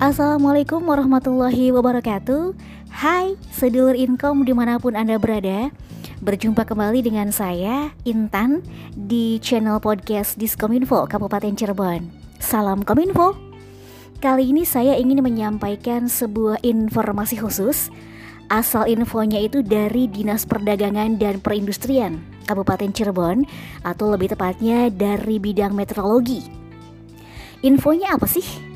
Assalamualaikum warahmatullahi wabarakatuh. Hai sedulur Inkom dimanapun Anda berada. Berjumpa kembali dengan saya Intan di channel podcast Diskominfo Kabupaten Cirebon. Salam Kominfo. Kali ini saya ingin menyampaikan sebuah informasi khusus. Asal infonya itu dari Dinas Perdagangan dan Perindustrian Kabupaten Cirebon, atau lebih tepatnya dari bidang meteorologi. Infonya apa sih?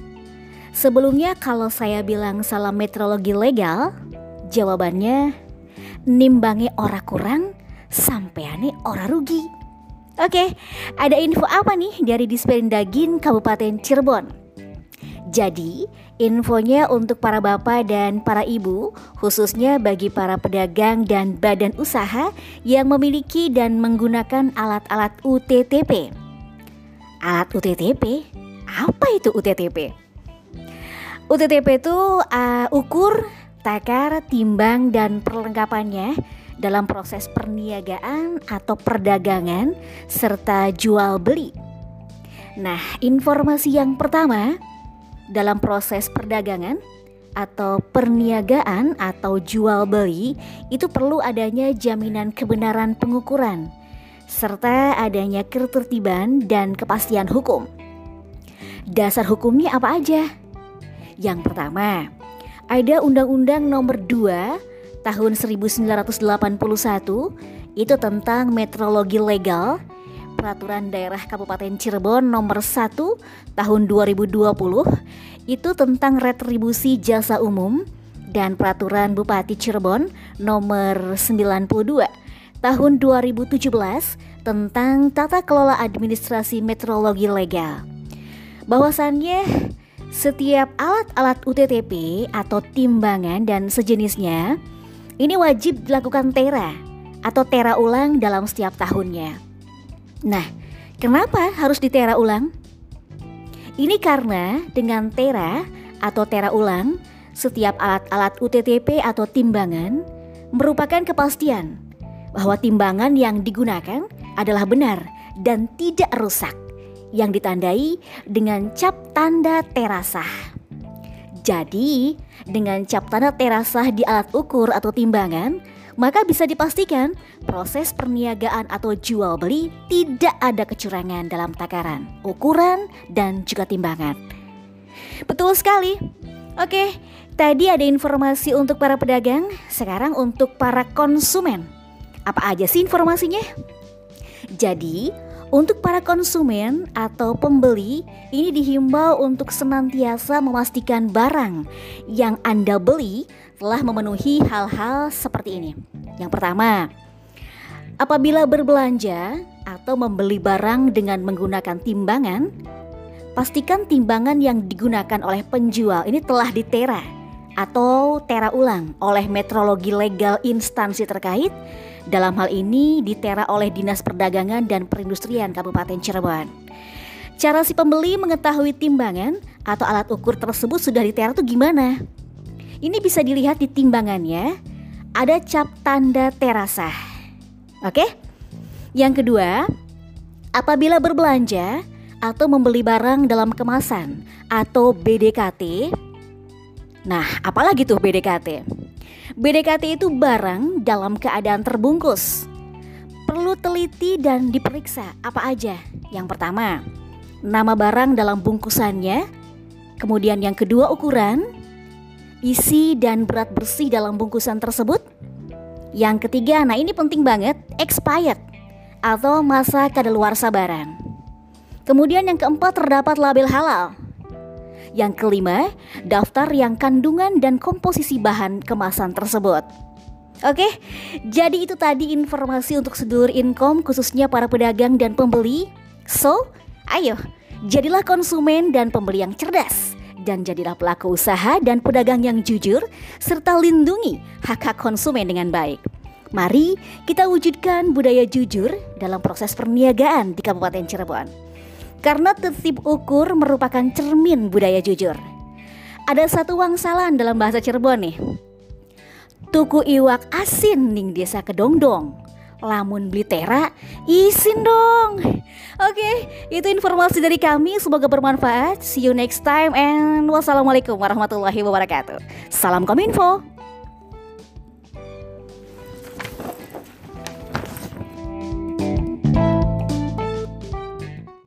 Sebelumnya kalau saya bilang salam metrologi legal, jawabannya nimbange ora kurang, sampeane ora rugi. Oke, ada info apa nih dari Disperindagin Kabupaten Cirebon? Jadi, infonya untuk para bapak dan para ibu, khususnya bagi para pedagang dan badan usaha yang memiliki dan menggunakan alat-alat UTTP. Alat UTTP? Apa itu UTTP? UTTP itu ukur, takar, timbang, dan perlengkapannya dalam proses perniagaan atau perdagangan serta jual beli. Nah, informasi yang pertama, dalam proses perdagangan atau perniagaan atau jual beli itu perlu adanya jaminan kebenaran pengukuran serta adanya ketertiban dan kepastian hukum. Dasar hukumnya apa aja? Yang pertama, ada Undang-Undang nomor 2 tahun 1981 itu tentang metrologi legal, Peraturan Daerah Kabupaten Cirebon nomor 1 tahun 2020 itu tentang retribusi jasa umum, dan Peraturan Bupati Cirebon nomor 92 tahun 2017 tentang tata kelola administrasi metrologi legal. Bahwasannya setiap alat-alat UTTP atau timbangan dan sejenisnya ini wajib dilakukan tera atau tera ulang dalam setiap tahunnya. Nah, kenapa harus ditera ulang? Ini karena dengan tera atau tera ulang, setiap alat-alat UTTP atau timbangan merupakan kepastian bahwa timbangan yang digunakan adalah benar dan tidak rusak, yang ditandai dengan cap tanda terasah. Jadi, dengan cap tanda terasah di alat ukur atau timbangan, maka bisa dipastikan proses perniagaan atau jual beli tidak ada kecurangan dalam takaran, ukuran, dan juga timbangan. Betul sekali. Oke, tadi ada informasi untuk para pedagang, sekarang untuk para konsumen. Apa aja sih informasinya? Jadi, untuk para konsumen atau pembeli, ini dihimbau untuk senantiasa memastikan barang yang Anda beli telah memenuhi hal-hal seperti ini. Yang pertama, apabila berbelanja atau membeli barang dengan menggunakan timbangan, pastikan timbangan yang digunakan oleh penjual ini telah ditera atau tera ulang oleh metrologi legal instansi terkait. Dalam hal ini ditera oleh Dinas Perdagangan dan Perindustrian Kabupaten Cirebon. Cara si pembeli mengetahui timbangan atau alat ukur tersebut sudah ditera tuh gimana? Ini bisa dilihat di timbangannya, ada cap tanda terasah. Oke? Yang kedua, apabila berbelanja atau membeli barang dalam kemasan atau BDKT. Nah, apalagi tuh BDKT? BDKT itu barang dalam keadaan terbungkus. Perlu teliti dan diperiksa apa aja. Yang pertama, nama barang dalam bungkusannya. Kemudian yang kedua, ukuran, isi dan berat bersih dalam bungkusan tersebut. Yang ketiga, nah ini penting banget, expired atau masa kadaluarsa barang. Kemudian yang keempat, terdapat label halal. Yang kelima, daftar yang kandungan dan komposisi bahan kemasan tersebut. Oke, jadi itu tadi informasi untuk sedulur Inkom khususnya para pedagang dan pembeli. So, ayo, jadilah konsumen dan pembeli yang cerdas, dan jadilah pelaku usaha dan pedagang yang jujur, serta lindungi hak-hak konsumen dengan baik. Mari kita wujudkan budaya jujur dalam proses perniagaan di Kabupaten Cirebon. Karena tertib ukur merupakan cermin budaya jujur. Ada satu wangsalan dalam bahasa Cirebon nih. Tuku iwak asin ning desa kedongdong, lamun beli tera, izin dong. Oke, itu informasi dari kami, semoga bermanfaat. See you next time and wassalamualaikum warahmatullahi wabarakatuh. Salam Kominfo.